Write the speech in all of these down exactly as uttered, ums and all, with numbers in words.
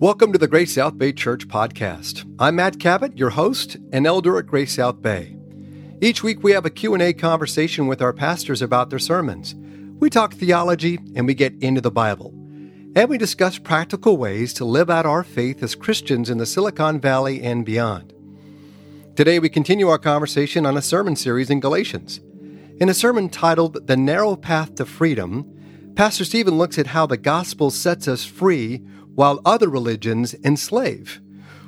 Welcome to the Great South Bay Church podcast. I'm Matt Cabot, your host and elder at Great South Bay. Each week we have a Q and A conversation with our pastors about their sermons. We talk theology and we get into the Bible. And we discuss practical ways to live out our faith as Christians in the Silicon Valley and beyond. Today we continue our conversation on a sermon series in Galatians. In a sermon titled, The Narrow Path to Freedom, Pastor Stephen looks at how the gospel sets us free while other religions enslave.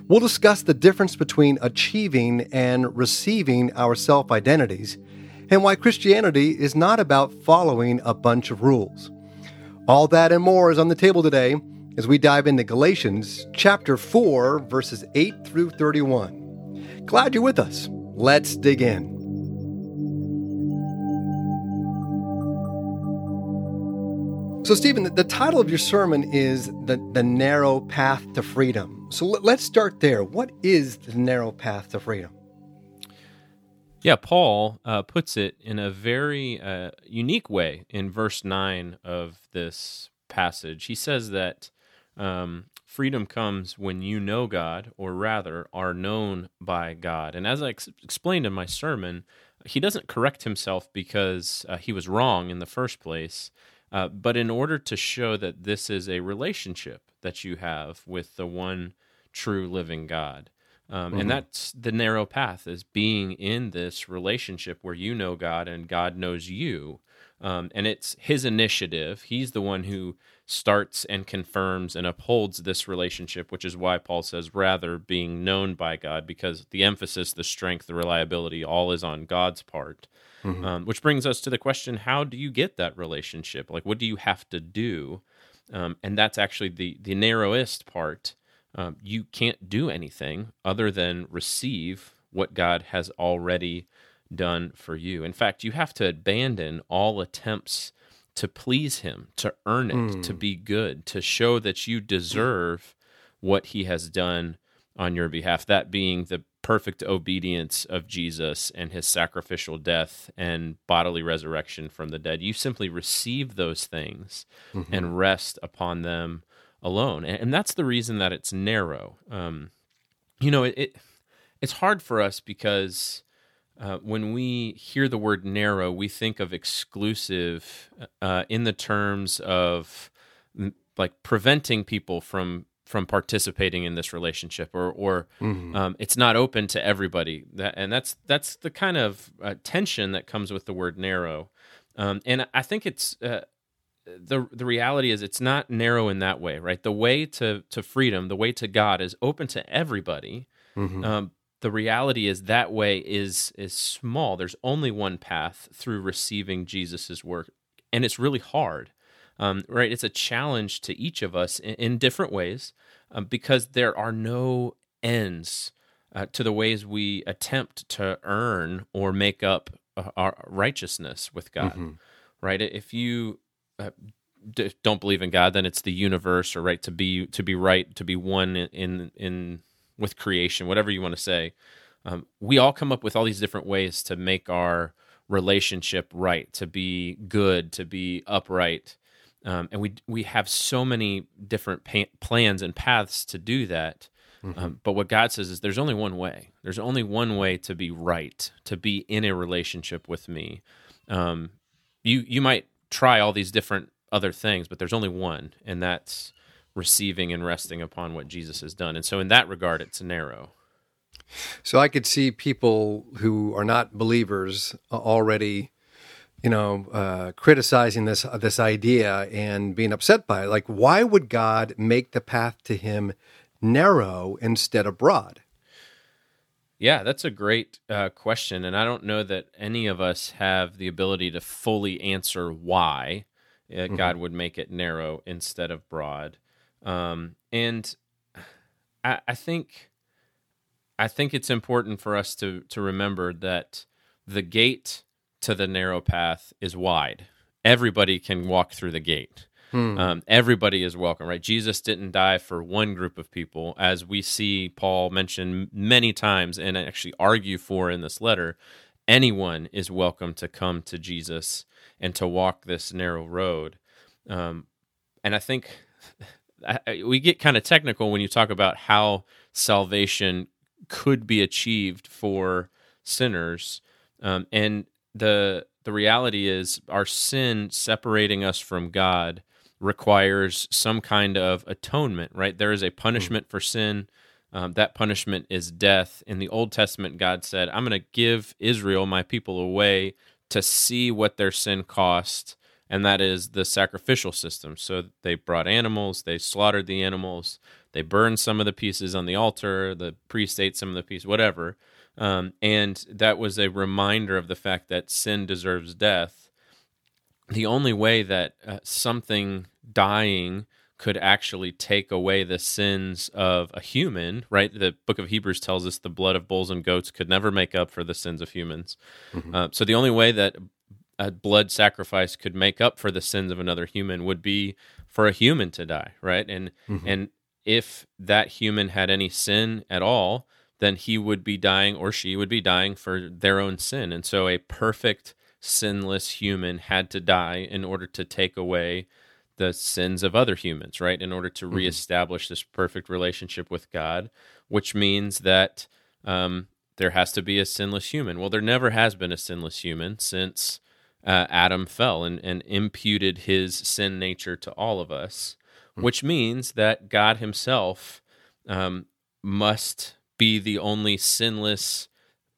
We'll discuss the difference between achieving and receiving our self-identities and why Christianity is not about following a bunch of rules. All that and more is on the table today as we dive into Galatians chapter four, verses eight through thirty-one. Glad you're with us. Let's dig in. So, Stephen, the title of your sermon is The, the Narrow Path to Freedom. So l- let's start there. What is the narrow path to freedom? Yeah, Paul uh, puts it in a very uh, unique way in verse nine of this passage. He says that um, freedom comes when you know God, or rather, are known by God. And as I ex- explained in my sermon, he doesn't correct himself because uh, he was wrong in the first place. Uh, but in order to show that this is a relationship that you have with the one true living God. Um, mm-hmm. And that's the narrow path, is being in this relationship where you know God and God knows you. Um, and it's his initiative. He's the one who starts and confirms and upholds this relationship, which is why Paul says, rather, being known by God, because the emphasis, the strength, the reliability, all is on God's part. Mm-hmm. Um, which brings us to the question, how do you get that relationship? Like, what do you have to do? Um, and that's actually the, the narrowest part. Um, you can't do anything other than receive what God has already done for you. In fact, you have to abandon all attempts to please him, to earn it, mm. to be good, to show that you deserve what he has done on your behalf, that being the perfect obedience of Jesus and his sacrificial death and bodily resurrection from the dead. You simply receive those things mm-hmm. and rest upon them alone. And that's the reason that it's narrow. Um, you know, it, it it's hard for us because uh, when we hear the word narrow, we think of exclusive uh, in the terms of like preventing people from from participating in this relationship, or or mm-hmm. um, it's not open to everybody. That, and that's that's the kind of uh, tension that comes with the word narrow. Um, and I think it's uh, the the reality is it's not narrow in that way, right? The way to, to freedom, the way to God is open to everybody. Mm-hmm. Um, the reality is that way is is small. There's only one path through receiving Jesus's work, and it's really hard. Um, right, it's a challenge to each of us in, in different ways, um, because there are no ends uh, to the ways we attempt to earn or make up our righteousness with God. Mm-hmm. Right, if you uh, d- don't believe in God, then it's the universe, or right to be to be right, to be one in in, in with creation, whatever you want to say. Um, we all come up with all these different ways to make our relationship right, to be good, to be upright. Um, and we we have so many different pa- plans and paths to do that. Mm-hmm. Um, but what God says is there's only one way. There's only one way to be right, to be in a relationship with me. Um, you you might try all these different other things, but there's only one, and that's receiving and resting upon what Jesus has done. And so in that regard, it's narrow. So I could see people who are not believers already you know, uh, criticizing this uh, this idea and being upset by it. Like, why would God make the path to him narrow instead of broad? Yeah, that's a great uh, question, and I don't know that any of us have the ability to fully answer why uh, mm-hmm. God would make it narrow instead of broad. Um, and I, I think I think it's important for us to to remember that the gate to the narrow path is wide. Everybody can walk through the gate. Hmm. Um, everybody is welcome, right? Jesus didn't die for one group of people, as we see Paul mention many times and actually argue for in this letter. Anyone is welcome to come to Jesus and to walk this narrow road. Um, and I think we get kind of technical when you talk about how salvation could be achieved for sinners, um, and the the reality is our sin separating us from God requires some kind of atonement, right? There is a punishment for sin. Um, that punishment is death. In the Old Testament, God said, I'm going to give Israel, my people, away to see what their sin cost, and that is the sacrificial system. So they brought animals, they slaughtered the animals, they burned some of the pieces on the altar, the priest ate some of the pieces, whatever. Um, and that was a reminder of the fact that sin deserves death. The only way that uh, something dying could actually take away the sins of a human, right? The book of Hebrews tells us the blood of bulls and goats could never make up for the sins of humans. Mm-hmm. Uh, so the only way that a blood sacrifice could make up for the sins of another human would be for a human to die, right? And mm-hmm. and if that human had any sin at all, then he would be dying or she would be dying for their own sin. And so a perfect sinless human had to die in order to take away the sins of other humans, right? In order to reestablish this perfect relationship with God, which means that um, there has to be a sinless human. Well, there never has been a sinless human since uh, Adam fell and, and imputed his sin nature to all of us, which means that God himself um, must be the only sinless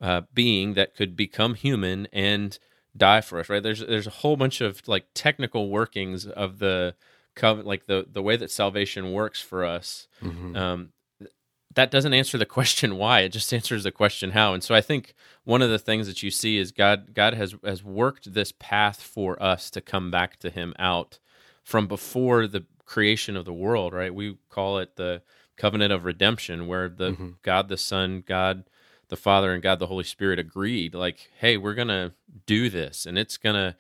uh, being that could become human and die for us, right? There's there's a whole bunch of like technical workings of the covenant, like the the way that salvation works for us. Mm-hmm. Um, that doesn't answer the question why; it just answers the question how. And so I think one of the things that you see is God God has has worked this path for us to come back to Him out from before the creation of the world, right? We call it the covenant of redemption, where the mm-hmm. God the Son, God the Father, and God the Holy Spirit agreed, like, hey, we're gonna do this, and it's gonna,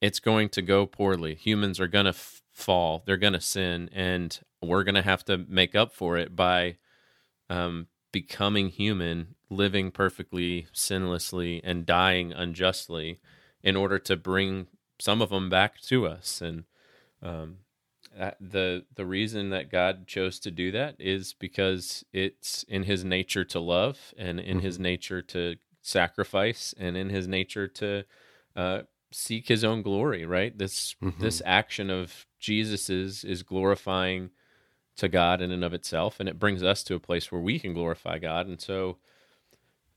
it's going to go poorly. Humans are gonna f- fall, they're gonna sin, and we're gonna have to make up for it by um, becoming human, living perfectly, sinlessly, and dying unjustly, in order to bring some of them back to us. And um, the the reason that God chose to do that is because it's in His nature to love, and in His nature to sacrifice, and in His nature to uh, seek His own glory. Right? This mm-hmm. this action of Jesus's is glorifying to God in and of itself, and it brings us to a place where we can glorify God. And so,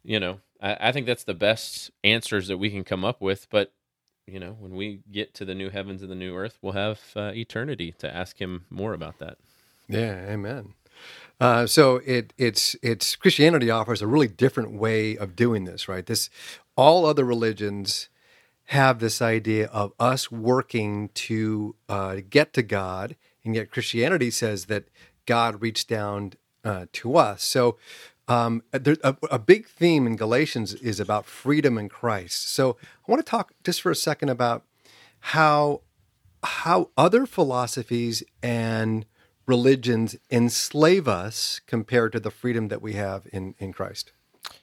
you know, I, I think that's the best answers that we can come up with, but. You know, when we get to the new heavens and the new earth, we'll have uh, eternity to ask Him more about that. Yeah, amen. Uh, so it it's it's Christianity offers a really different way of doing this, right? This all other religions have this idea of us working to uh, get to God, and yet Christianity says that God reached down uh, to us. So. Um, there, a, a big theme in Galatians is about freedom in Christ. So I want to talk just for a second about how how other philosophies and religions enslave us compared to the freedom that we have in, in Christ.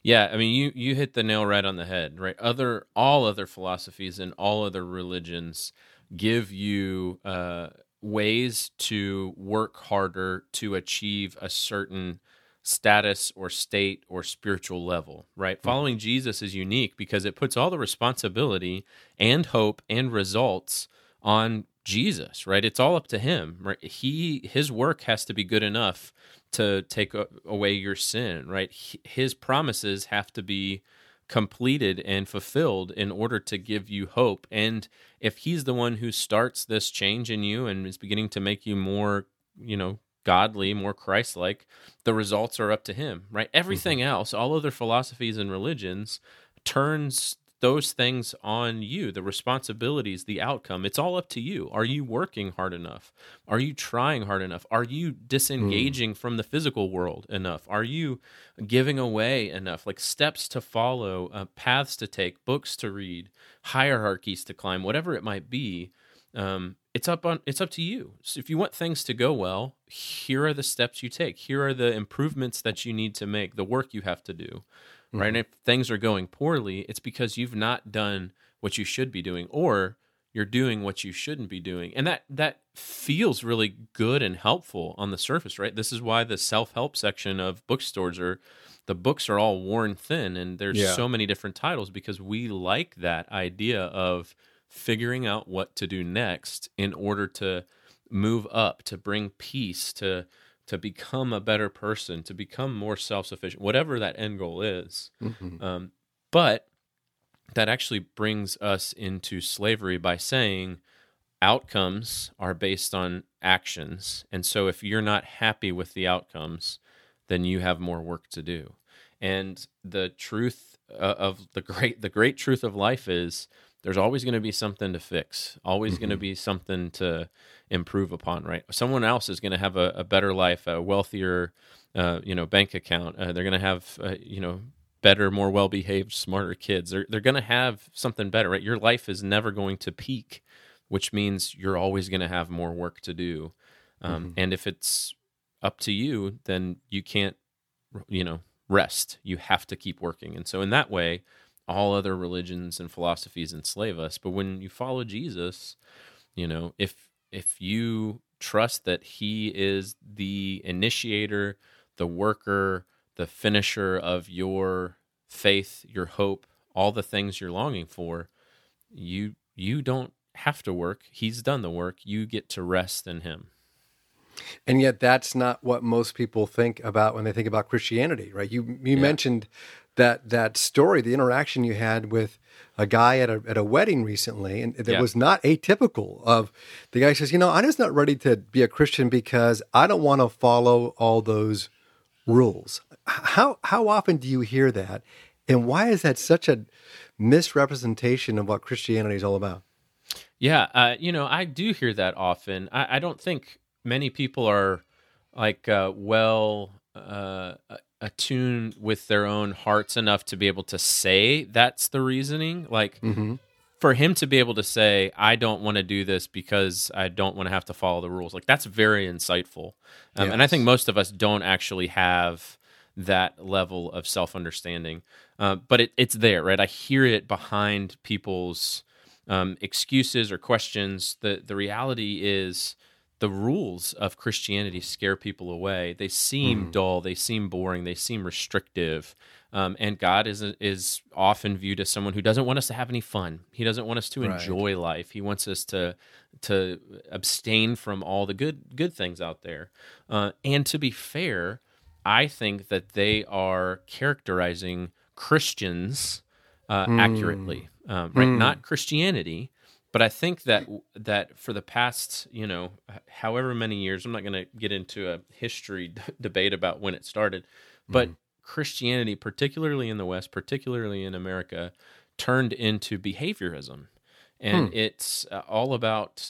Yeah, I mean, you, you hit the nail right on the head, right? Other all other philosophies and all other religions give you uh, ways to work harder to achieve a certain status or state or spiritual level, right? Mm-hmm. Following Jesus is unique because it puts all the responsibility and hope and results on Jesus, right? It's all up to Him, right? He, His work has to be good enough to take away your sin, right? His promises have to be completed and fulfilled in order to give you hope. And if He's the one who starts this change in you and is beginning to make you more, you know, godly, more Christ-like, the results are up to Him, right? Everything mm-hmm. else, all other philosophies and religions, turns those things on you, the responsibilities, the outcome. It's all up to you. Are you working hard enough? Are you trying hard enough? Are you disengaging mm. from the physical world enough? Are you giving away enough? Like steps to follow, uh, paths to take, books to read, hierarchies to climb, whatever it might be. Um, it's up on. It's up to you. So if you want things to go well, here are the steps you take. Here are the improvements that you need to make, the work you have to do, right? Mm-hmm. And if things are going poorly, it's because you've not done what you should be doing, or you're doing what you shouldn't be doing. And that that feels really good and helpful on the surface, right? This is why the self-help section of bookstores are, the books are all worn thin, and there's yeah. so many different titles because we like that idea of figuring out what to do next in order to move up, to bring peace, to to become a better person, to become more self-sufficient, whatever that end goal is. Mm-hmm. Um, but that actually brings us into slavery by saying outcomes are based on actions. And so if you're not happy with the outcomes, then you have more work to do. And the truth of the great, the great truth of life is there's always going to be something to fix, always mm-hmm. going to be something to improve upon, right? Someone else is going to have a, a better life, a wealthier, uh, you know, bank account. Uh, they're going to have, uh, you know, better, more well-behaved, smarter kids. They're, they're going to have something better, right? Your life is never going to peak, which means you're always going to have more work to do. Um, mm-hmm. And if it's up to you, then you can't, you know, rest. You have to keep working. And so in that way, all other religions and philosophies enslave us. But when you follow Jesus, you know, if if you trust that he is the initiator, the worker, the finisher of your faith, your hope, all the things you're longing for, you you don't have to work. He's done the work. You get to rest in him. And yet that's not what most people think about when they think about Christianity, right? You you yeah. mentioned that that story, the interaction you had with a guy at a at a wedding recently, and that yeah. was not atypical of the guy says, you know, I'm just not ready to be a Christian because I don't want to follow all those rules. How how often do you hear that, and why is that such a misrepresentation of what Christianity is all about? Yeah, uh, you know, I do hear that often. I, I don't think many people are like uh, well uh, attuned with their own hearts enough to be able to say that's the reasoning. Like mm-hmm. for him to be able to say, I don't want to do this because I don't want to have to follow the rules. Like that's very insightful. Um, yes. And I think most of us don't actually have that level of self-understanding. Uh, but it, it's there, right? I hear it behind people's um, excuses or questions. The, the reality is the rules of Christianity scare people away. They seem mm. dull. They seem boring. They seem restrictive. Um, and God is is often viewed as someone who doesn't want us to have any fun. He doesn't want us to right. enjoy life. He wants us to to abstain from all the good good things out there. Uh, and to be fair, I think that they are characterizing Christians uh, mm. accurately, um, right? Mm. Not Christianity, but I think that that for the past, you know, however many years, I'm not going to get into a history d- debate about when it started, but. Mm. Christianity, particularly in the West, particularly in America, turned into behaviorism. And hmm. it's uh, all about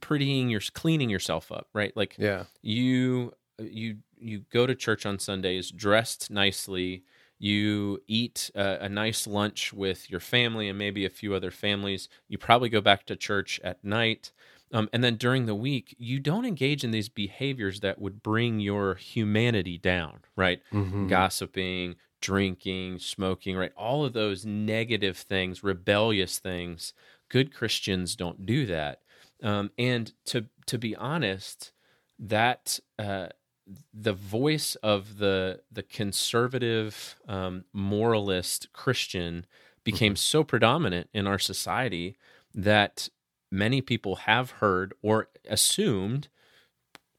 prettying your, cleaning yourself up, right? Like yeah. you you you go to church on Sundays dressed nicely, you eat uh, a nice lunch with your family and maybe a few other families, you probably go back to church at night. Um, and then during the week, you don't engage in these behaviors that would bring your humanity down, right? Mm-hmm. Gossiping, drinking, smoking, right? All of those negative things, rebellious things. Good Christians don't do that. Um, and to to be honest, that uh, the voice of the the conservative um, moralist Christian became mm-hmm. so predominant in our society that many people have heard or assumed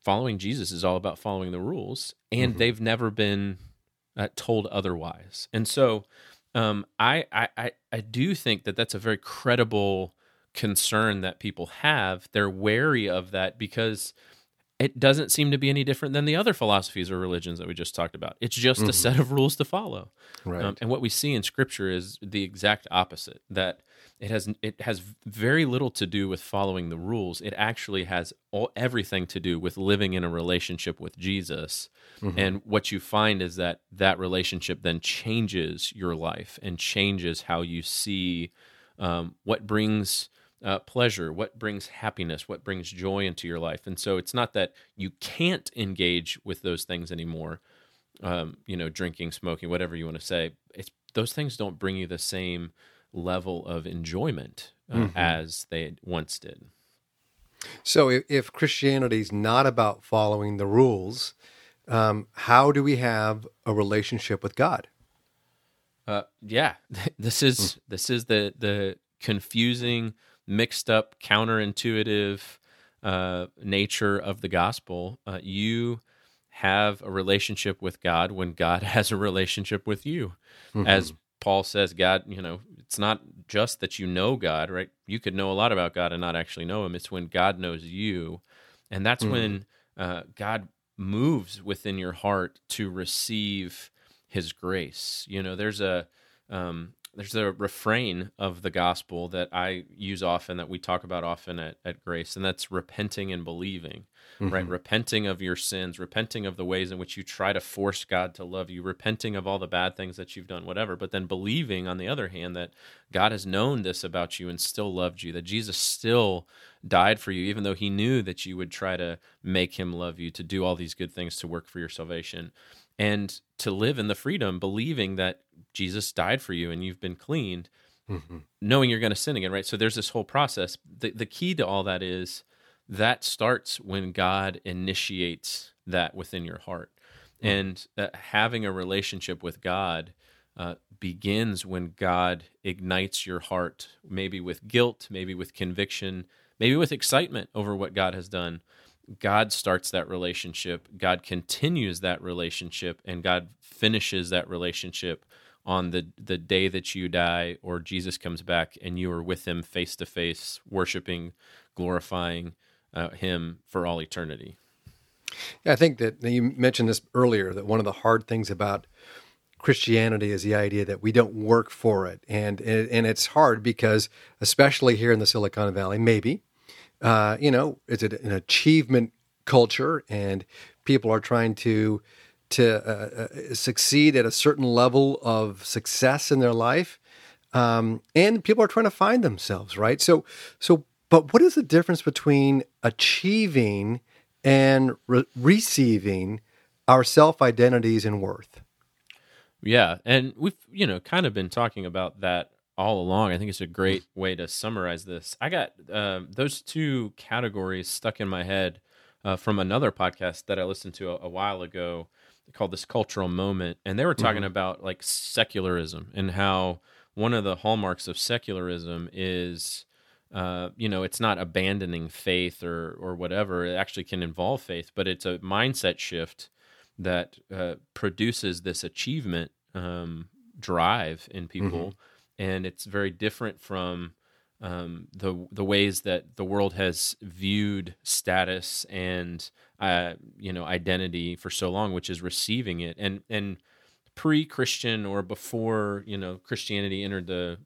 following Jesus is all about following the rules, and mm-hmm. they've never been uh, told otherwise. And so um, I, I I do think that that's a very credible concern that people have. They're wary of that because it doesn't seem to be any different than the other philosophies or religions that we just talked about. It's just mm-hmm. a set of rules to follow. Right. Um, and what we see in Scripture is the exact opposite, that It has it has very little to do with following the rules. It actually has all, everything to do with living in a relationship with Jesus. Mm-hmm. And what you find is that that relationship then changes your life and changes how you see um, what brings uh, pleasure, what brings happiness, what brings joy into your life. And so it's not that you can't engage with those things anymore, um, you know, drinking, smoking, whatever you want to say. It's, those things don't bring you the same level of enjoyment uh, mm-hmm. as they once did. So if, if Christianity is not about following the rules, um, how do we have a relationship with God? Uh, yeah, this is mm. this is the the confusing, mixed up, counterintuitive uh, nature of the gospel. Uh, you have a relationship with God when God has a relationship with you. Mm-hmm. As Paul says, God, you know, it's not just that you know God, right? You could know a lot about God and not actually know Him. It's when God knows you, and that's mm-hmm. when uh, God moves within your heart to receive His grace. You know, there's a um, there's a refrain of the gospel that I use often, that we talk about often at, at Grace, and that's repenting and believing, mm-hmm. right? Repenting of your sins, repenting of the ways in which you try to force God to love you, repenting of all the bad things that you've done, whatever, but then believing, on the other hand, that God has known this about you and still loved you, that Jesus still died for you, even though He knew that you would try to make Him love you, to do all these good things, to work for your salvation. And to live in the freedom, believing that Jesus died for you and you've been cleaned, mm-hmm. knowing you're going to sin again, right? So there's this whole process. The, the key to all that is that starts when God initiates that within your heart. Mm-hmm. And uh, having a relationship with God uh, begins when God ignites your heart, maybe with guilt, maybe with conviction, maybe with excitement over what God has done. God starts that relationship, God continues that relationship, and God finishes that relationship on the, the day that you die or Jesus comes back and you are with Him face-to-face, worshiping, glorifying uh, Him for all eternity. Yeah, I think that you mentioned this earlier, that one of the hard things about Christianity is the idea that we don't work for it. And, and, and it's hard because, especially here in the Silicon Valley, maybe, Uh, you know, it's an achievement culture, and people are trying to to uh, uh, succeed at a certain level of success in their life, um, and people are trying to find themselves, right? So, so, but what is the difference between achieving and re- receiving our self-identities and worth? Yeah, and we've you know kind of been talking about that all along. I think it's a great way to summarize this. I got uh, those two categories stuck in my head uh, from another podcast that I listened to a, a while ago called This Cultural Moment, and they were talking mm-hmm. about like secularism and how one of the hallmarks of secularism is, uh, you know, it's not abandoning faith or or whatever. It actually can involve faith, but it's a mindset shift that uh, produces this achievement um, drive in people. Mm-hmm. And it's very different from um, the the ways that the world has viewed status and uh, you know identity for so long, which is receiving it. And and pre-Christian or before you know Christianity entered the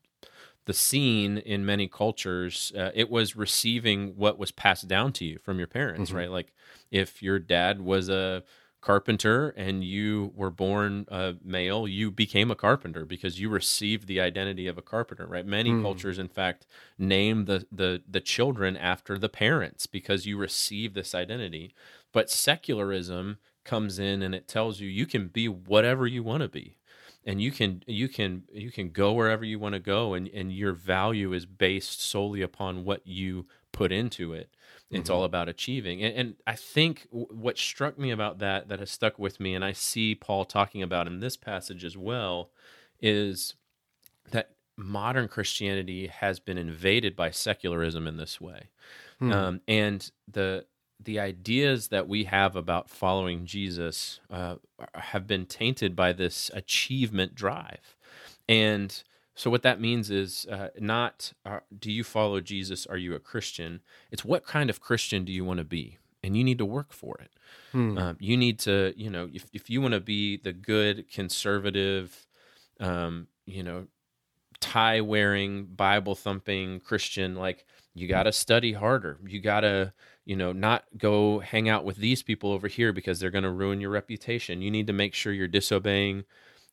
the scene in many cultures, uh, it was receiving what was passed down to you from your parents, mm-hmm. right? Like if your dad was a carpenter and you were born uh, male, you became a carpenter because you received the identity of a carpenter, right? Many mm. cultures, in fact, name the, the the children after the parents because you receive this identity. But secularism comes in and it tells you you can be whatever you want to be, and you can you can you can go wherever you want to go, and and your value is based solely upon what you put into it. It's mm-hmm. all about achieving. And, and I think w- what struck me about that, that has stuck with me, and I see Paul talking about in this passage as well, is that modern Christianity has been invaded by secularism in this way. Mm-hmm. Um, and the the ideas that we have about following Jesus uh, have been tainted by this achievement drive. And so what that means is uh, not, uh, do you follow Jesus? Are you a Christian? It's what kind of Christian do you want to be? And you need to work for it. Hmm. Um, you need to, you know, if, if you want to be the good, conservative, um, you know, tie-wearing, Bible-thumping Christian, like you got to study harder. You got to, you know, not go hang out with these people over here because they're going to ruin your reputation. You need to make sure you're disobeying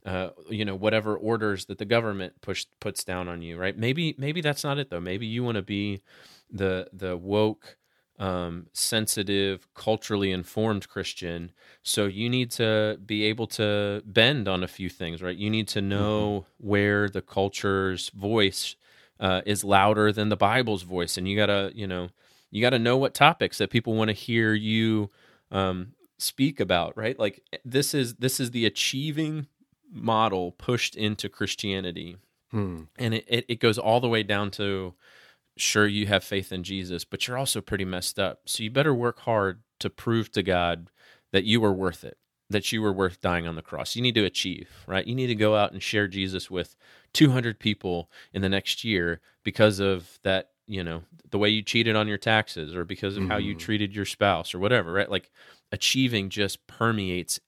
Uh, you know, whatever orders that the government push, puts down on you, right? Maybe maybe that's not it, though. Maybe you want to be the the woke um, sensitive, culturally informed Christian. So you need to be able to bend on a few things, right? You need to know mm-hmm. where the culture's voice uh, is louder than the Bible's voice. And you gotta, you know, you gotta know what topics that people want to hear you um, speak about, right? Like this is, this is the achieving model pushed into Christianity. Hmm. And it, it, it goes all the way down to, sure, you have faith in Jesus, but you're also pretty messed up. So you better work hard to prove to God that you were worth it, that you were worth dying on the cross. You need to achieve, right? You need to go out and share Jesus with two hundred people in the next year because of that, you know, the way you cheated on your taxes or because of mm-hmm. how you treated your spouse or whatever, right? Like achieving just permeates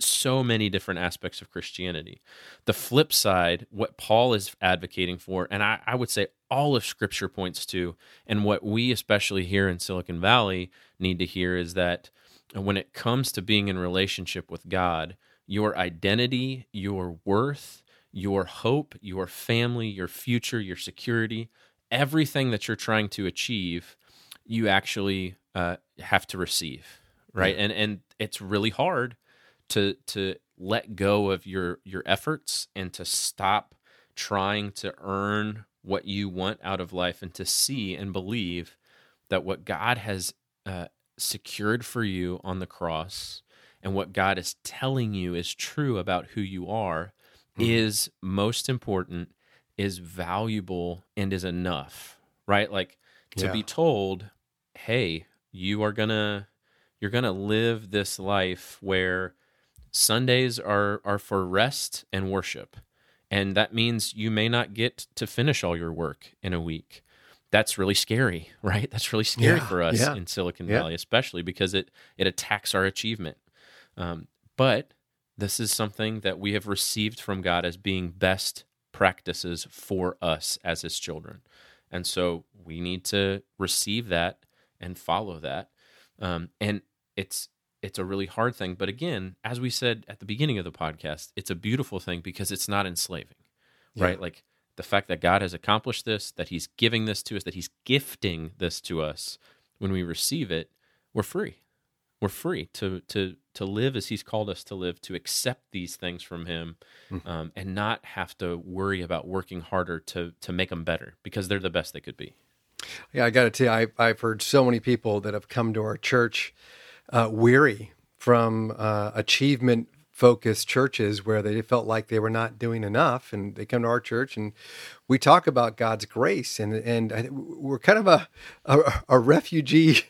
so many different aspects of Christianity. The flip side, what Paul is advocating for, and I, I would say all of Scripture points to, and what we especially here in Silicon Valley need to hear, is that when it comes to being in relationship with God, your identity, your worth, your hope, your family, your future, your security, everything that you're trying to achieve, you actually uh, have to receive, right? Yeah. And and it's really hard to to let go of your your efforts and to stop trying to earn what you want out of life and to see and believe that what God has uh, secured for you on the cross and what God is telling you is true about who you are mm-hmm. is most important, is valuable, and is enough, right? Like to yeah. be told, hey, you are gonna you're gonna live this life where Sundays are are for rest and worship, and that means you may not get to finish all your work in a week. That's really scary, right? That's really scary yeah, for us yeah. in Silicon Valley, yeah. especially because it it attacks our achievement. Um, but this is something that we have received from God as being best practices for us as His children, and so we need to receive that and follow that. Um, and it's. It's a really hard thing. But again, as we said at the beginning of the podcast, it's a beautiful thing because it's not enslaving, right? Yeah. Like the fact that God has accomplished this, that He's giving this to us, that He's gifting this to us, when we receive it, we're free. We're free to to to live as He's called us to live, to accept these things from Him, mm-hmm. um, and not have to worry about working harder to to make them better because they're the best they could be. Yeah, I got to tell you, I, I've heard so many people that have come to our church Uh, weary from uh, achievement-focused churches where they felt like they were not doing enough, and they come to our church, and we talk about God's grace, and and we're kind of a a, a refugee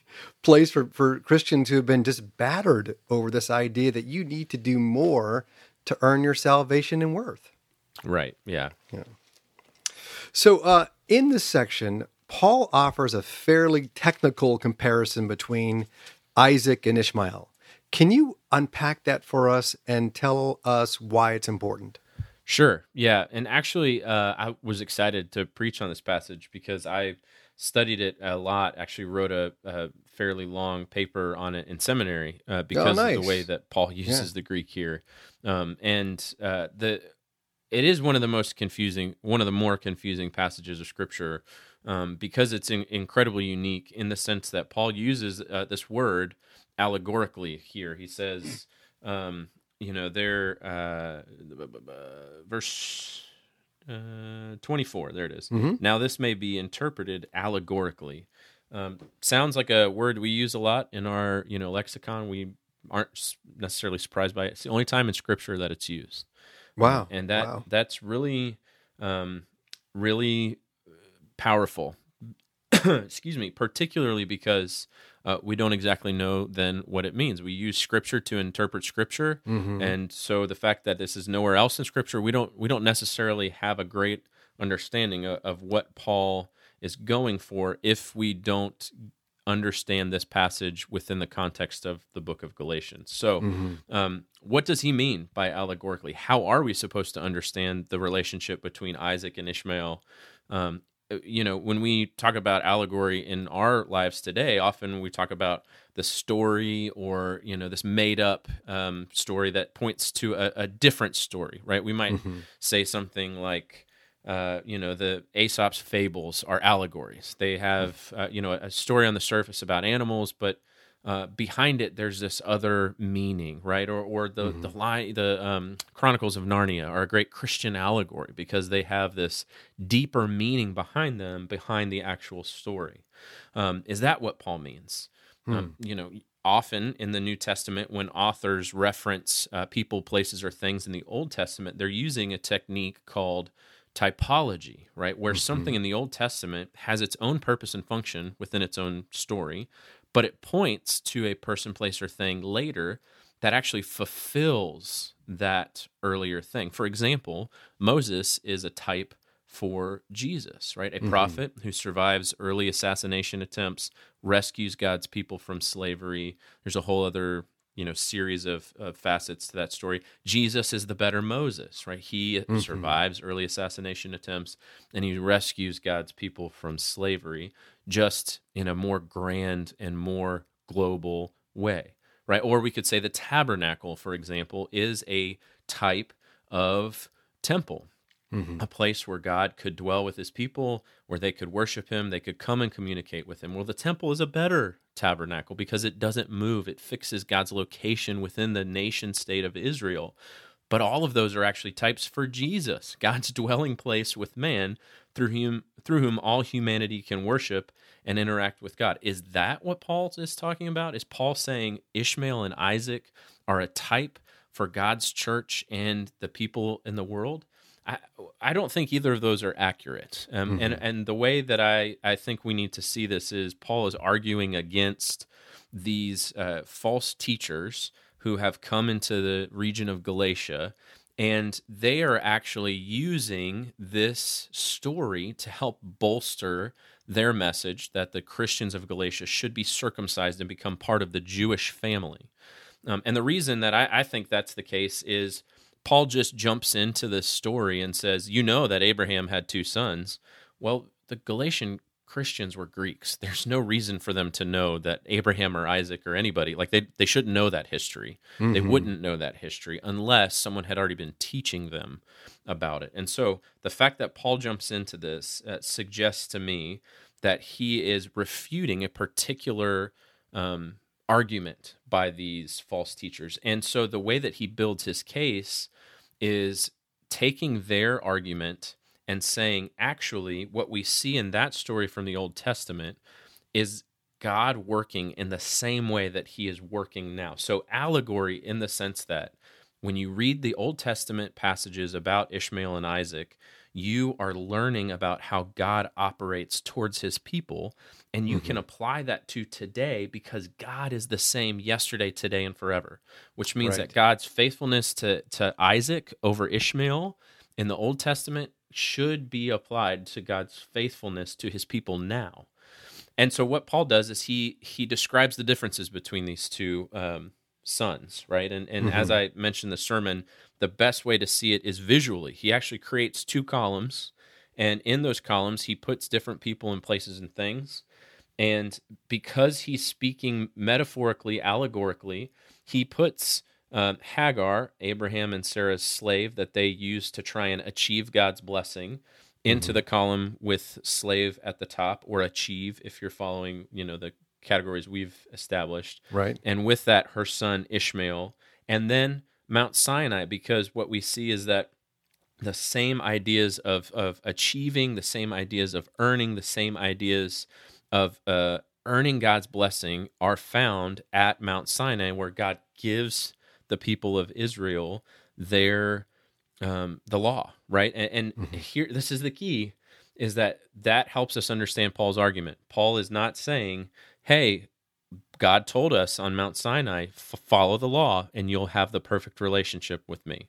place for, for Christians who have been just battered over this idea that you need to do more to earn your salvation and worth. Right, yeah. yeah. So uh, in this section, Paul offers a fairly technical comparison between Isaac and Ishmael. Can you unpack that for us and tell us why it's important? Sure. Yeah. And actually, uh, I was excited to preach on this passage because I studied it a lot, actually wrote a, a fairly long paper on it in seminary uh, because oh, nice. of the way that Paul uses yeah. the Greek here. Um, and uh, the it is one of the most confusing, one of the more confusing passages of Scripture, Um, because it's in, incredibly unique in the sense that Paul uses uh, this word allegorically here. He says, um, you know, there, uh, verse uh, twenty-four, there it is. Mm-hmm. Now this may be interpreted allegorically. Um, sounds like a word we use a lot in our, you know, lexicon. We aren't necessarily surprised by it. It's the only time in Scripture that it's used. Wow. Um, and that wow. that's really, um, really... powerful, excuse me, particularly because uh, we don't exactly know then what it means. We use Scripture to interpret Scripture, mm-hmm. and so the fact that this is nowhere else in Scripture, we don't we don't necessarily have a great understanding of, of what Paul is going for if we don't understand this passage within the context of the book of Galatians. So mm-hmm. um, what does he mean by allegorically? How are we supposed to understand the relationship between Isaac and Ishmael? Um, You know, when we talk about allegory in our lives today, often we talk about the story or, you know, this made-up um, story that points to a, a different story, right? We might mm-hmm. say something like, uh, you know, the Aesop's fables are allegories. They have, uh, you know, a story on the surface about animals, but uh, behind it, there's this other meaning, right? Or, or the mm-hmm. the lie, the um, Chronicles of Narnia are a great Christian allegory because they have this deeper meaning behind them, behind the actual story. Um, is that what Paul means? Hmm. Um, you know, often in the New Testament, when authors reference uh, people, places, or things in the Old Testament, they're using a technique called typology, right? Where mm-hmm. something in the Old Testament has its own purpose and function within its own story, but it points to a person, place, or thing later that actually fulfills that earlier thing. For example, Moses is a type for Jesus, right? A mm-hmm. prophet who survives early assassination attempts, rescues God's people from slavery. There's a whole other, you know, series of, of facets to that story. Jesus is the better Moses, right? He mm-hmm. survives early assassination attempts, and he rescues God's people from slavery just in a more grand and more global way, right? Or we could say the tabernacle, for example, is a type of temple, mm-hmm. a place where God could dwell with his people, where they could worship him, they could come and communicate with him. Well, the temple is a better tabernacle because it doesn't move. It fixes God's location within the nation state of Israel. But all of those are actually types for Jesus, God's dwelling place with man, through whom, through whom all humanity can worship and interact with God. Is that what Paul is talking about? Is Paul saying Ishmael and Isaac are a type for God's church and the people in the world? I, I don't think either of those are accurate. Um, mm-hmm. and, and the way that I, I think we need to see this is Paul is arguing against these uh, false teachers who have come into the region of Galatia, and they are actually using this story to help bolster their message that the Christians of Galatia should be circumcised and become part of the Jewish family. Um, and the reason that I, I think that's the case is Paul just jumps into this story and says, you know that Abraham had two sons. Well, the Galatian Christians were Greeks. There's no reason for them to know that Abraham or Isaac or anybody, like they they shouldn't know that history. Mm-hmm. They wouldn't know that history unless someone had already been teaching them about it. And so the fact that Paul jumps into this uh, suggests to me that he is refuting a particular um argument by these false teachers. And so the way that he builds his case is taking their argument and saying, actually, what we see in that story from the Old Testament is God working in the same way that he is working now. So allegory in the sense that when you read the Old Testament passages about Ishmael and Isaac, you are learning about how God operates towards his people, and you mm-hmm. can apply that to today because God is the same yesterday, today, and forever, which means right. that God's faithfulness to, to Isaac over Ishmael in the Old Testament should be applied to God's faithfulness to his people now. And so what Paul does is he he describes the differences between these two um, sons, right? And, and mm-hmm. as I mentioned in the sermon, the best way to see it is visually. He actually creates two columns, and in those columns, he puts different people and places and things. And because he's speaking metaphorically, allegorically, he puts um, Hagar, Abraham and Sarah's slave that they used to try and achieve God's blessing, into mm-hmm. the column with slave at the top, or achieve if you're following, you know, the categories we've established. Right. And with that, her son Ishmael, and then Mount Sinai, because what we see is that the same ideas of of achieving, the same ideas of earning, the same ideas of uh, earning God's blessing are found at Mount Sinai, where God gives the people of Israel their um, the law, right? And, and mm-hmm. here, this is the key, is that that helps us understand Paul's argument. Paul is not saying, hey, God told us on Mount Sinai, f- follow the law and you'll have the perfect relationship with me.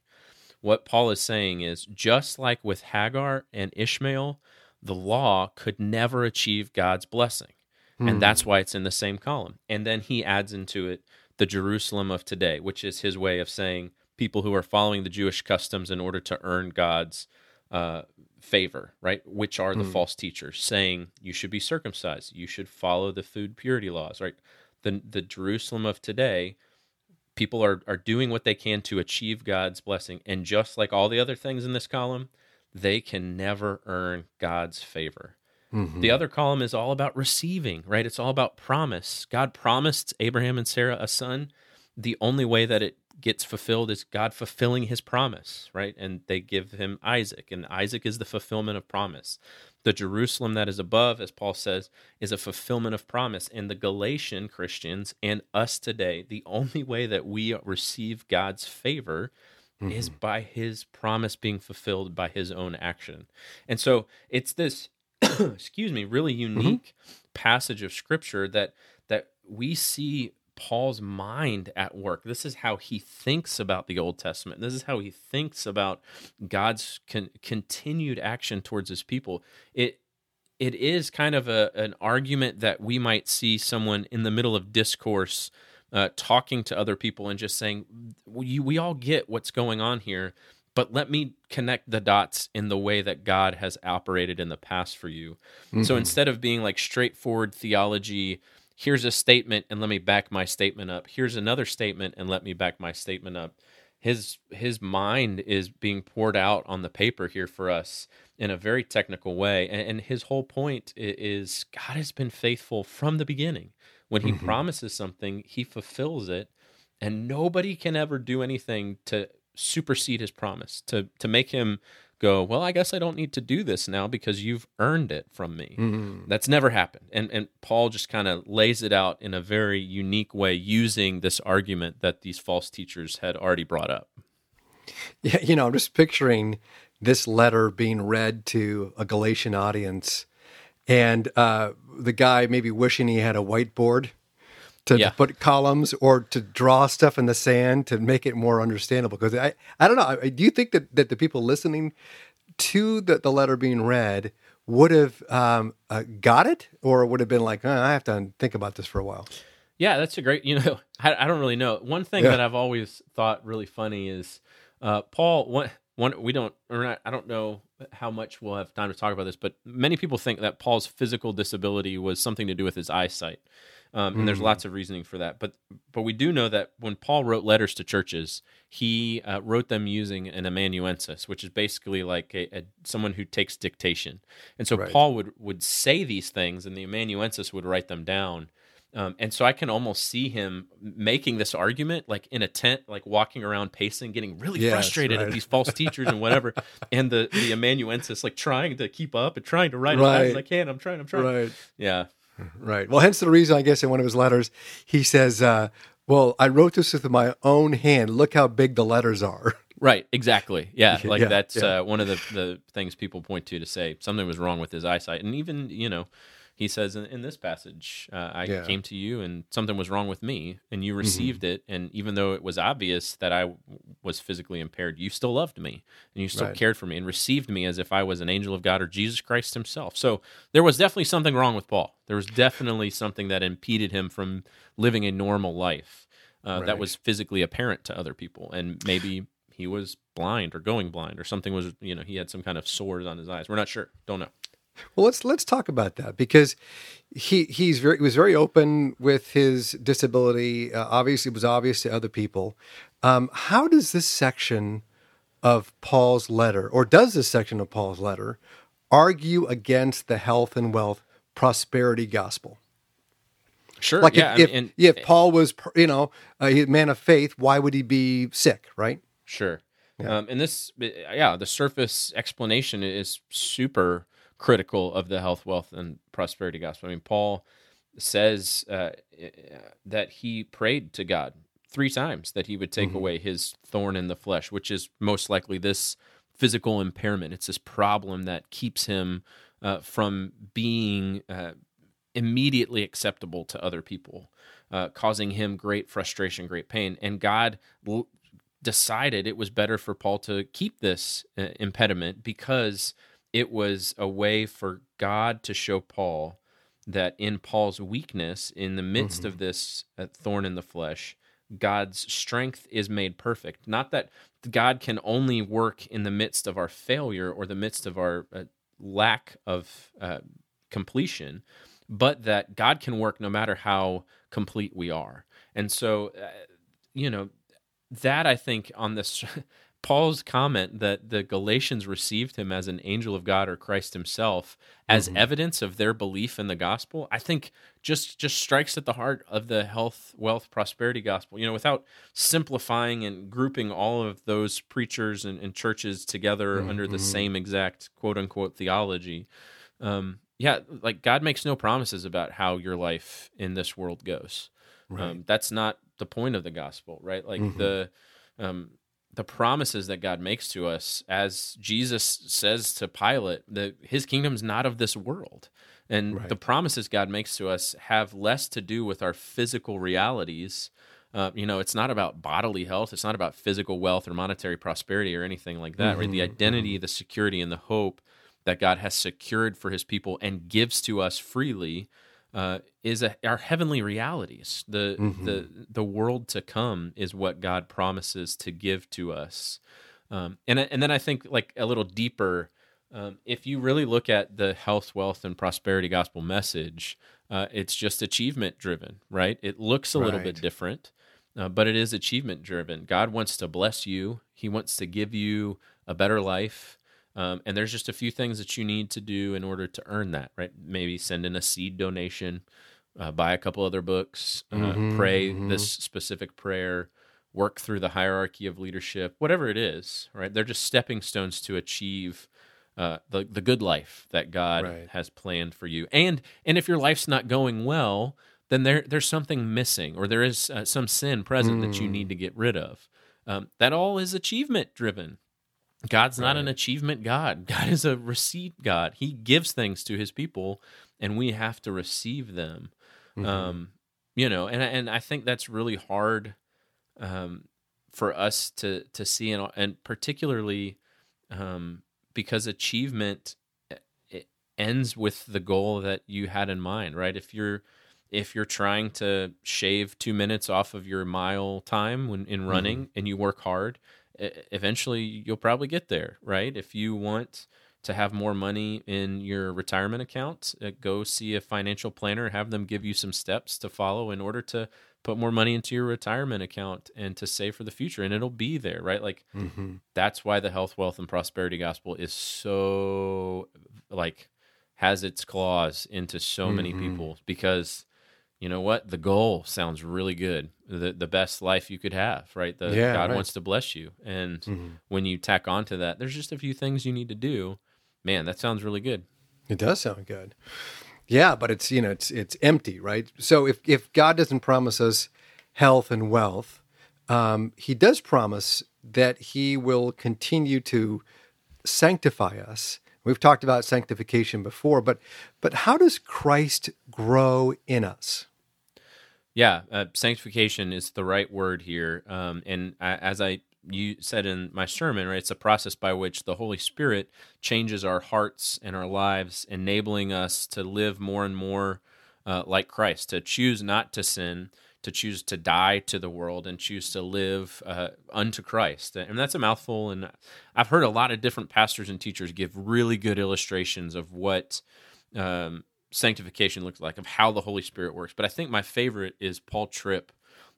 What Paul is saying is, just like with Hagar and Ishmael, the law could never achieve God's blessing. Mm. And that's why it's in the same column. And then he adds into it the Jerusalem of today, which is his way of saying people who are following the Jewish customs in order to earn God's uh, favor, right? Which are the mm. false teachers saying you should be circumcised, you should follow the food purity laws, right? The, the Jerusalem of today, people are, are doing what they can to achieve God's blessing. And just like all the other things in this column, they can never earn God's favor. Mm-hmm. The other column is all about receiving, right? It's all about promise. God promised Abraham and Sarah a son. The only way that it gets fulfilled is God fulfilling his promise, right? And they give him Isaac, and Isaac is the fulfillment of promise. The Jerusalem that is above, as Paul says, is a fulfillment of promise. And the Galatian Christians and us today, the only way that we receive God's favor mm-hmm. is by his promise being fulfilled by his own action. And so it's this, excuse me, really unique mm-hmm. passage of Scripture that that we see Paul's mind at work. This is how he thinks about the Old Testament. This is how he thinks about God's con- continued action towards his people. It it is kind of a, an argument that we might see someone in the middle of discourse uh, talking to other people and just saying, we, we all get what's going on here, but let me connect the dots in the way that God has operated in the past for you. Mm-hmm. So instead of being like straightforward theology, here's a statement, and let me back my statement up. Here's another statement, and let me back my statement up. His his mind is being poured out on the paper here for us in a very technical way, and, and his whole point is God has been faithful from the beginning. When he mm-hmm. promises something, he fulfills it, and nobody can ever do anything to supersede his promise, to to make him go, well, I guess I don't need to do this now because you've earned it from me. Mm-hmm. That's never happened. And and Paul just kind of lays it out in a very unique way using this argument that these false teachers had already brought up. Yeah, you know, I'm just picturing this letter being read to a Galatian audience and uh, the guy maybe wishing he had a whiteboard to, yeah. to put columns or to draw stuff in the sand to make it more understandable. Because I, I don't know, do you think that, that the people listening to the, the letter being read would have um, uh, got it, or would have been like, oh, I have to think about this for a while? Yeah, that's a great, you know, I, I don't really know. One thing yeah. that I've always thought really funny is uh, Paul, one, one, we don't, or not, I don't know how much we'll have time to talk about this, but many people think that Paul's physical disability was something to do with his eyesight. Um, and there's mm-hmm. lots of reasoning for that, but but we do know that when Paul wrote letters to churches, he uh, wrote them using an amanuensis, which is basically like a, a, someone who takes dictation. And so right. Paul would would say these things, and the amanuensis would write them down. Um, and so I can almost see him making this argument, like in a tent, like walking around pacing, getting really yeah, frustrated right. at these false teachers and whatever, and the the amanuensis like trying to keep up and trying to write right. as fast as I can. I'm trying. I'm trying. Right. Yeah. Right. Well, hence the reason, I guess, in one of his letters, he says, uh, well, I wrote this with my own hand. Look how big the letters are. Right. Exactly. Yeah. Like yeah, that's yeah. Uh, one of the, the things people point to to say something was wrong with his eyesight. And even, you know, he says in, in this passage, uh, I yeah. came to you and something was wrong with me and you received mm-hmm. it. And even though it was obvious that I was physically impaired, you still loved me and you still right. cared for me and received me as if I was an angel of God or Jesus Christ himself. So there was definitely something wrong with Paul. There was definitely something that impeded him from living a normal life uh, right. that was physically apparent to other people. And maybe he was blind or going blind or something was, you know, he had some kind of sores on his eyes. We're not sure. Don't know. Well, let's let's talk about that, because he he's very he was very open with his disability. Uh, obviously, it was obvious to other people. Um, how does this section of Paul's letter, or does this section of Paul's letter, argue against the health and wealth prosperity gospel? Sure, like yeah. If, I mean, if, and, if Paul was, you know, a man of faith, why would he be sick? Right. Sure. Yeah. Um, and this, yeah, the surface explanation is super critical of the health, wealth, and prosperity gospel. I mean, Paul says uh, that he prayed to God three times that he would take mm-hmm. away his thorn in the flesh, which is most likely this physical impairment. It's this problem that keeps him uh, from being uh, immediately acceptable to other people, uh, causing him great frustration, great pain. And God l- decided it was better for Paul to keep this uh, impediment, because it was a way for God to show Paul that in Paul's weakness, in the midst mm-hmm. of this thorn in the flesh, God's strength is made perfect. Not that God can only work in the midst of our failure or the midst of our uh, lack of uh, completion, but that God can work no matter how complete we are. And so, uh, you know, that I think on this Paul's comment that the Galatians received him as an angel of God or Christ himself as mm-hmm. evidence of their belief in the gospel, I think just just strikes at the heart of the health, wealth, prosperity gospel. You know, without simplifying and grouping all of those preachers and, and churches together mm-hmm. under the same exact quote-unquote theology, um, yeah, like God makes no promises about how your life in this world goes. Right. Um, that's not the point of the gospel, right? Like mm-hmm. the... Um, the promises that God makes to us, as Jesus says to Pilate, that his kingdom's not of this world. And right. the promises God makes to us have less to do with our physical realities. Uh, you know, it's not about bodily health. It's not about physical wealth or monetary prosperity or anything like that, mm-hmm. right? The identity, mm-hmm. the security, and the hope that God has secured for his people and gives to us freely uh, is a, our heavenly realities. The mm-hmm. the the world to come is what God promises to give to us. Um, and and then I think like a little deeper, um, if you really look at the health, wealth, and prosperity gospel message, uh, it's just achievement driven, right? It looks a little right. bit different, uh, but it is achievement driven. God wants to bless you. He wants to give you a better life. Um, and there's just a few things that you need to do in order to earn that, right? Maybe send in a seed donation, uh, buy a couple other books, uh, mm-hmm, pray mm-hmm. this specific prayer, work through the hierarchy of leadership, whatever it is, right? They're just stepping stones to achieve uh, the the good life that God right. has planned for you. And and if your life's not going well, then there there's something missing, or there is uh, some sin present mm. that you need to get rid of. Um, that all is achievement driven. God's not right. an achievement God. God is a receipt God. He gives things to his people, and we have to receive them. Mm-hmm. Um, you know, and and I think that's really hard um, for us to to see, and, and particularly um, because achievement it ends with the goal that you had in mind, right? If you're if you're trying to shave two minutes off of your mile time when in running, mm-hmm. and you work hard, eventually you'll probably get there, right? If you want to have more money in your retirement account, go see a financial planner, have them give you some steps to follow in order to put more money into your retirement account and to save for the future, and it'll be there, right? Like mm-hmm. that's why the health, wealth, and prosperity gospel is so, like, has its claws into so mm-hmm. many people, because you know what? The goal sounds really good. The the best life you could have, right? The, yeah, God right. wants to bless you. And mm-hmm. when you tack onto that, there's just a few things you need to do. Man, that sounds really good. It does sound good. Yeah, but it's, you know, it's it's empty, right? So if, if God doesn't promise us health and wealth, um, he does promise that he will continue to sanctify us. We've talked about sanctification before, but but how does Christ grow in us? Yeah, uh, sanctification is the right word here. Um, and I, as I you said in my sermon, right, it's a process by which the Holy Spirit changes our hearts and our lives, enabling us to live more and more uh, like Christ, to choose not to sin, to choose to die to the world, and choose to live uh, unto Christ. And that's a mouthful, and I've heard a lot of different pastors and teachers give really good illustrations of what um, sanctification looks like, of how the Holy Spirit works. But I think my favorite is Paul Tripp,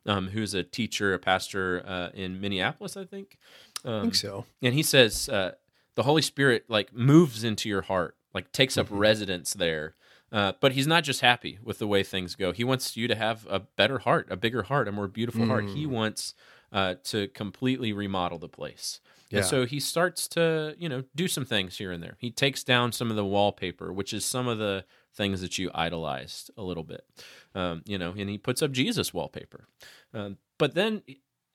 um, who's a teacher, a pastor uh, in Minneapolis, I think. Um, I think so. And he says uh, the Holy Spirit like moves into your heart, like takes mm-hmm. up residence there. Uh, but he's not just happy with the way things go. He wants you to have a better heart, a bigger heart, a more beautiful mm. heart. He wants uh, to completely remodel the place. Yeah. And so he starts to, you know, do some things here and there. He takes down some of the wallpaper, which is some of the things that you idolized a little bit, um, you know, and he puts up Jesus wallpaper. Um, but then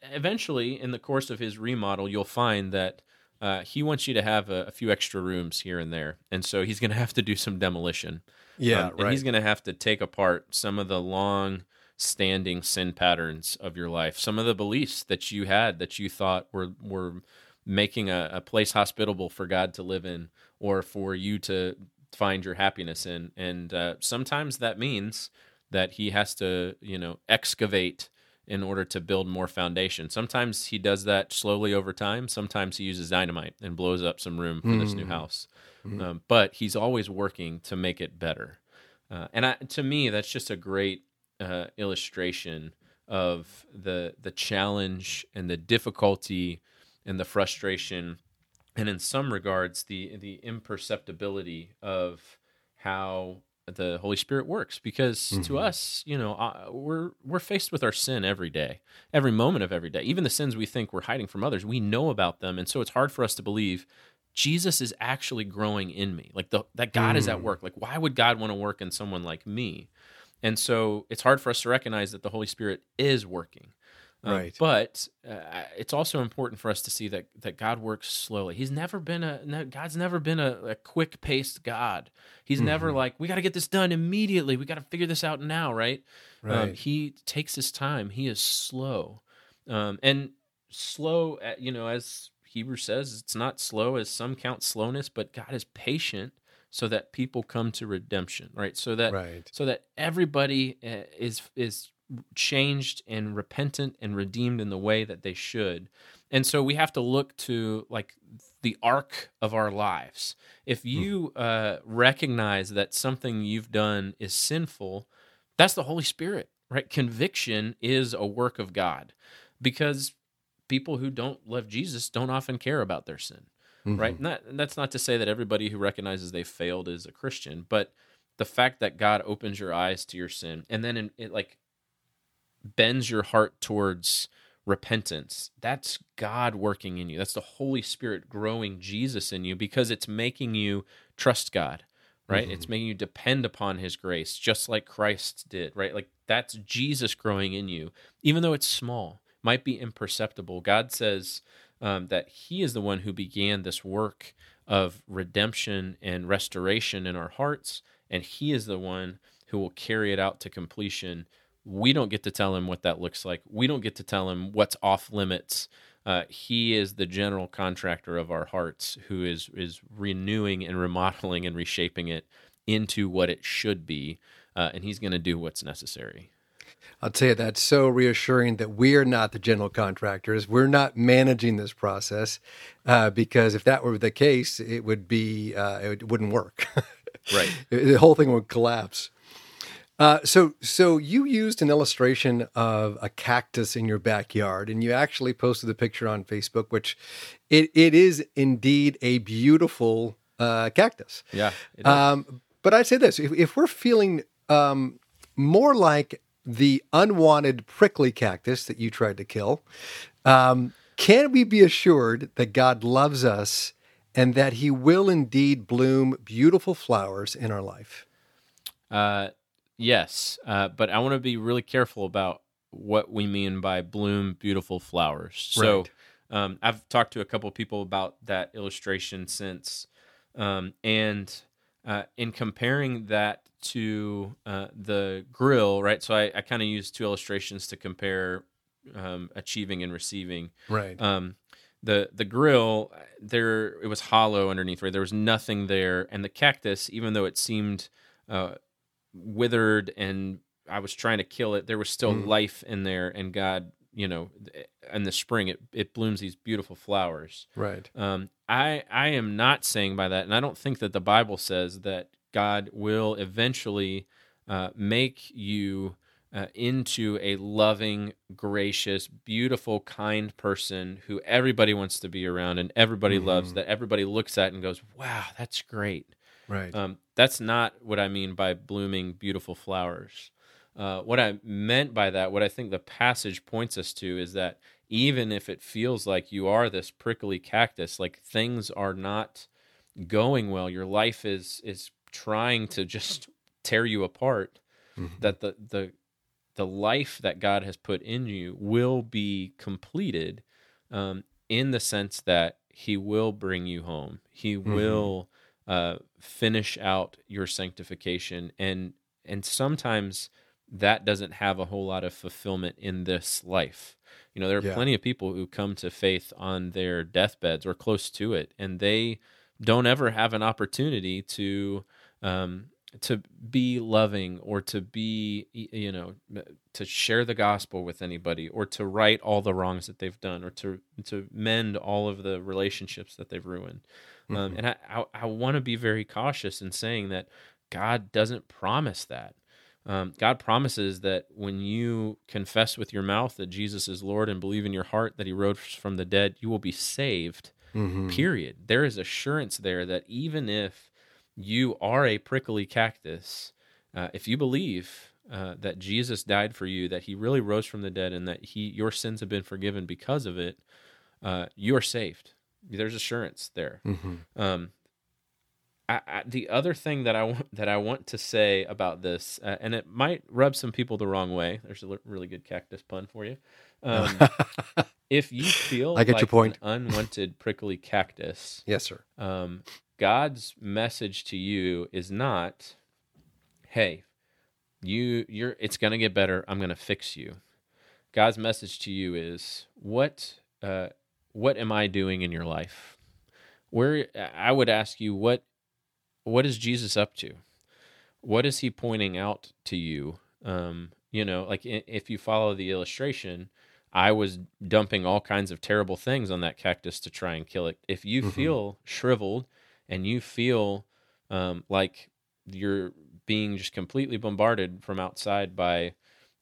eventually in the course of his remodel, you'll find that Uh, he wants you to have a, a few extra rooms here and there, and so he's going to have to do some demolition. Yeah, um, and right. he's going to have to take apart some of the long-standing sin patterns of your life, some of the beliefs that you had that you thought were were making a, a place hospitable for God to live in or for you to find your happiness in. And uh, sometimes that means that he has to, you know, excavate in order to build more foundation. Sometimes he does that slowly over time. Sometimes he uses dynamite and blows up some room for mm. this new house. Mm. Um, but he's always working to make it better. Uh, and I, to me, that's just a great uh, illustration of the the challenge and the difficulty and the frustration, and in some regards, the the imperceptibility of how the Holy Spirit works. Because mm-hmm. to us, you know, uh, we're we're faced with our sin every day, every moment of every day. Even the sins we think we're hiding from others, we know about them, and so it's hard for us to believe Jesus is actually growing in me. Like the, that God mm. is at work. Like, why would God want to work in someone like me? And so it's hard for us to recognize that the Holy Spirit is working. Right. Um, but uh, it's also important for us to see that that God works slowly. He's never been a no, God's never been a, a quick-paced God. He's mm-hmm. never like, we got to get this done immediately. We got to figure this out now, right? Right. Um, he takes his time. He is slow. Um, and slow, at, you know, as Hebrew says, it's not slow as some count slowness, but God is patient so that people come to redemption, right? So that right. so that everybody is is changed and repentant and redeemed in the way that they should. And so we have to look to like the arc of our lives. If you hmm. uh, recognize that something you've done is sinful, that's the Holy Spirit, right? Conviction is a work of God, because people who don't love Jesus don't often care about their sin, mm-hmm. right? Not, that's not to say that everybody who recognizes they've failed is a Christian, but the fact that God opens your eyes to your sin and then in, it like bends your heart towards repentance, that's God working in you. That's the Holy Spirit growing Jesus in you, because it's making you trust God, right? Mm-hmm. It's making you depend upon His grace, just like Christ did, right? Like that's Jesus growing in you, even though it's small. Might be imperceptible. God says um, that He is the one who began this work of redemption and restoration in our hearts, and He is the one who will carry it out to completion. We don't get to tell Him what that looks like. We don't get to tell Him what's off limits. Uh, he is the general contractor of our hearts, who is is renewing and remodeling and reshaping it into what it should be, uh, and He's going to do what's necessary. I'll tell you, that's so reassuring that we're not the general contractors. We're not managing this process, uh, because if that were the case, it would be uh, it wouldn't work. Right, the whole thing would collapse. Uh, so, so you used an illustration of a cactus in your backyard, and you actually posted the picture on Facebook, which it it is indeed a beautiful uh, cactus. Yeah. It is. Um, but I'd say this: if, if we're feeling um, more like the unwanted prickly cactus that you tried to kill, um, can we be assured that God loves us and that He will indeed bloom beautiful flowers in our life? Uh, yes, uh, but I want to be really careful about what we mean by bloom beautiful flowers. Right. So um, I've talked to a couple of people about that illustration since, um, and uh, in comparing that to uh, the grill, right? So I, I kind of use two illustrations to compare um, achieving and receiving. Right. Um, the the grill, there it was hollow underneath, right? There was nothing there, and the cactus, even though it seemed uh, withered, and I was trying to kill it, there was still mm. life in there, and God, you know, in the spring, it, it blooms these beautiful flowers. Right. Um, I I am not saying by that, and I don't think that the Bible says that God will eventually uh, make you uh, into a loving, gracious, beautiful, kind person who everybody wants to be around and everybody mm. loves, that everybody looks at and goes, wow, that's great. Right. Um, that's not what I mean by blooming beautiful flowers. Uh, what I meant by that, what I think the passage points us to, is that even if it feels like you are this prickly cactus, like things are not going well, your life is is trying to just tear you apart, mm-hmm. that the the the life that God has put in you will be completed, um, in the sense that He will bring you home. He mm-hmm. will uh, finish out your sanctification, and and sometimes that doesn't have a whole lot of fulfillment in this life. You know, there are yeah. plenty of people who come to faith on their deathbeds or close to it, and they don't ever have an opportunity to um, to be loving, or to be, you know, to share the gospel with anybody, or to right all the wrongs that they've done, or to to mend all of the relationships that they've ruined. Mm-hmm. Um, and I I, I want to be very cautious in saying that God doesn't promise that. Um, God promises that when you confess with your mouth that Jesus is Lord and believe in your heart that he rose from the dead, you will be saved, mm-hmm. period. There is assurance there that even if you are a prickly cactus, uh, if you believe uh, that Jesus died for you, that he really rose from the dead, and that he your sins have been forgiven because of it, uh, you are saved. There's assurance there. Mm-hmm. Um, I, I, the other thing that I want that I want to say about this, uh, and it might rub some people the wrong way. There's a l- really good cactus pun for you. Um, if you feel I get like your point. An unwanted prickly cactus, yes, sir. Um, God's message to you is not, "Hey, you you're it's going to get better. I'm going to fix you." God's message to you is, "What uh, what am I doing in your life?" Where I would ask you, what What is Jesus up to? What is he pointing out to you? Um, you know, like if you follow the illustration, I was dumping all kinds of terrible things on that cactus to try and kill it. If you mm-hmm. feel shriveled and you feel um, like you're being just completely bombarded from outside by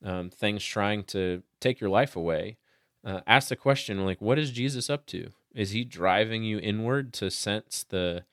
um, things trying to take your life away, uh, ask the question, like, what is Jesus up to? Is he driving you inward to sense the...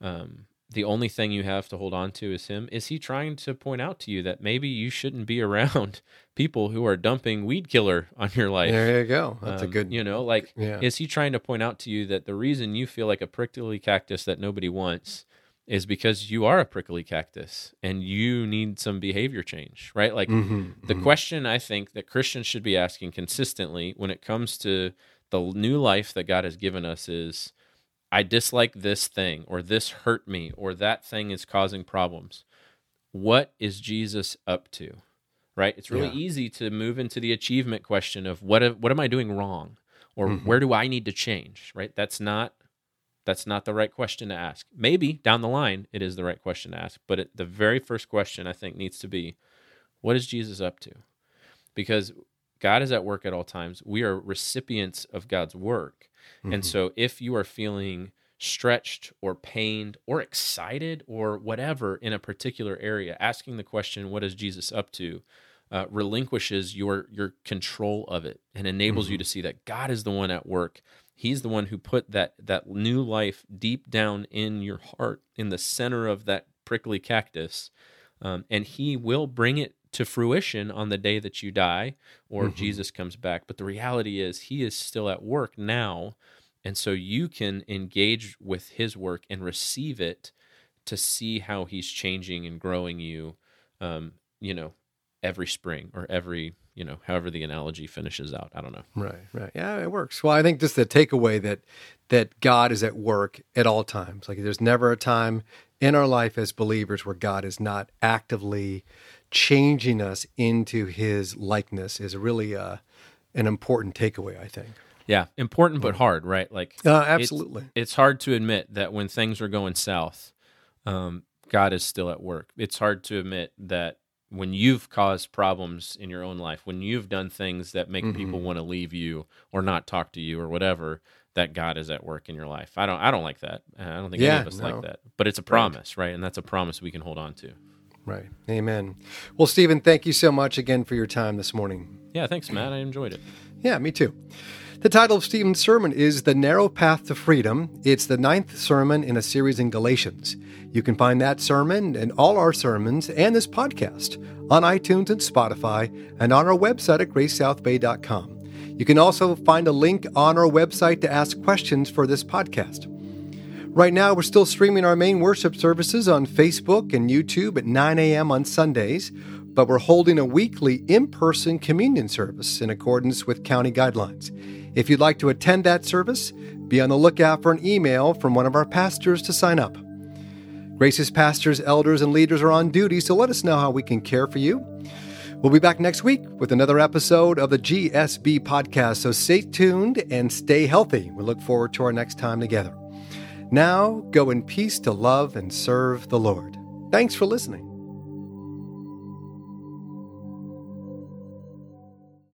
Um, the only thing you have to hold on to is him? Is he trying to point out to you that maybe you shouldn't be around people who are dumping weed killer on your life? There you go. That's um, a good... You know, like, yeah. Is he trying to point out to you that the reason you feel like a prickly cactus that nobody wants is because you are a prickly cactus and you need some behavior change, right? Like, mm-hmm, the mm-hmm. question I think that Christians should be asking consistently when it comes to the new life that God has given us is, I dislike this thing, or this hurt me, or that thing is causing problems. What is Jesus up to, right? It's really yeah. easy to move into the achievement question of what what am I doing wrong, or mm-hmm. where do I need to change, right? That's not that's not the right question to ask. Maybe down the line it is the right question to ask, but it, the very first question I think needs to be, what is Jesus up to? Because God is at work at all times. We are recipients of God's work. Mm-hmm. And so if you are feeling stretched or pained or excited or whatever in a particular area, asking the question, what is Jesus up to, uh, relinquishes your your control of it and enables mm-hmm. you to see that God is the one at work. He's the one who put that that new life deep down in your heart, in the center of that prickly cactus, um, and he will bring it to fruition on the day that you die or mm-hmm. Jesus comes back. But the reality is he is still at work now, and so you can engage with his work and receive it to see how he's changing and growing you, um, you know, every spring or every, you know, however the analogy finishes out. I don't know. Right, right. Yeah, it works. Well, I think just the takeaway that that God is at work at all times. Like there's never a time in our life as believers where God is not actively changing us into his likeness is really uh, an important takeaway, I think. Yeah, important but hard, right? Like, uh, absolutely. It's, it's hard to admit that when things are going south, um, God is still at work. It's hard to admit that when you've caused problems in your own life, when you've done things that make mm-hmm. people want to leave you or not talk to you or whatever, that God is at work in your life. I don't I don't like that. I don't think yeah, any of us no. like that. But it's a promise, right. right? And that's a promise we can hold on to. Right. Amen. Well, Stephen, thank you so much again for your time this morning. Yeah, thanks, Matt. I enjoyed it. Yeah, me too. The title of Stephen's sermon is The Narrow Path to Freedom. It's the ninth sermon in a series in Galatians. You can find that sermon and all our sermons and this podcast on iTunes and Spotify and on our website at Grace South Bay dot com. You can also find a link on our website to ask questions for this podcast. Right now, we're still streaming our main worship services on Facebook and YouTube at nine a.m. on Sundays, but we're holding a weekly in-person communion service in accordance with county guidelines. If you'd like to attend that service, be on the lookout for an email from one of our pastors to sign up. Grace's pastors, elders, and leaders are on duty, so let us know how we can care for you. We'll be back next week with another episode of the G S B podcast, so stay tuned and stay healthy. We look forward to our next time together. Now, go in peace to love and serve the Lord. Thanks for listening.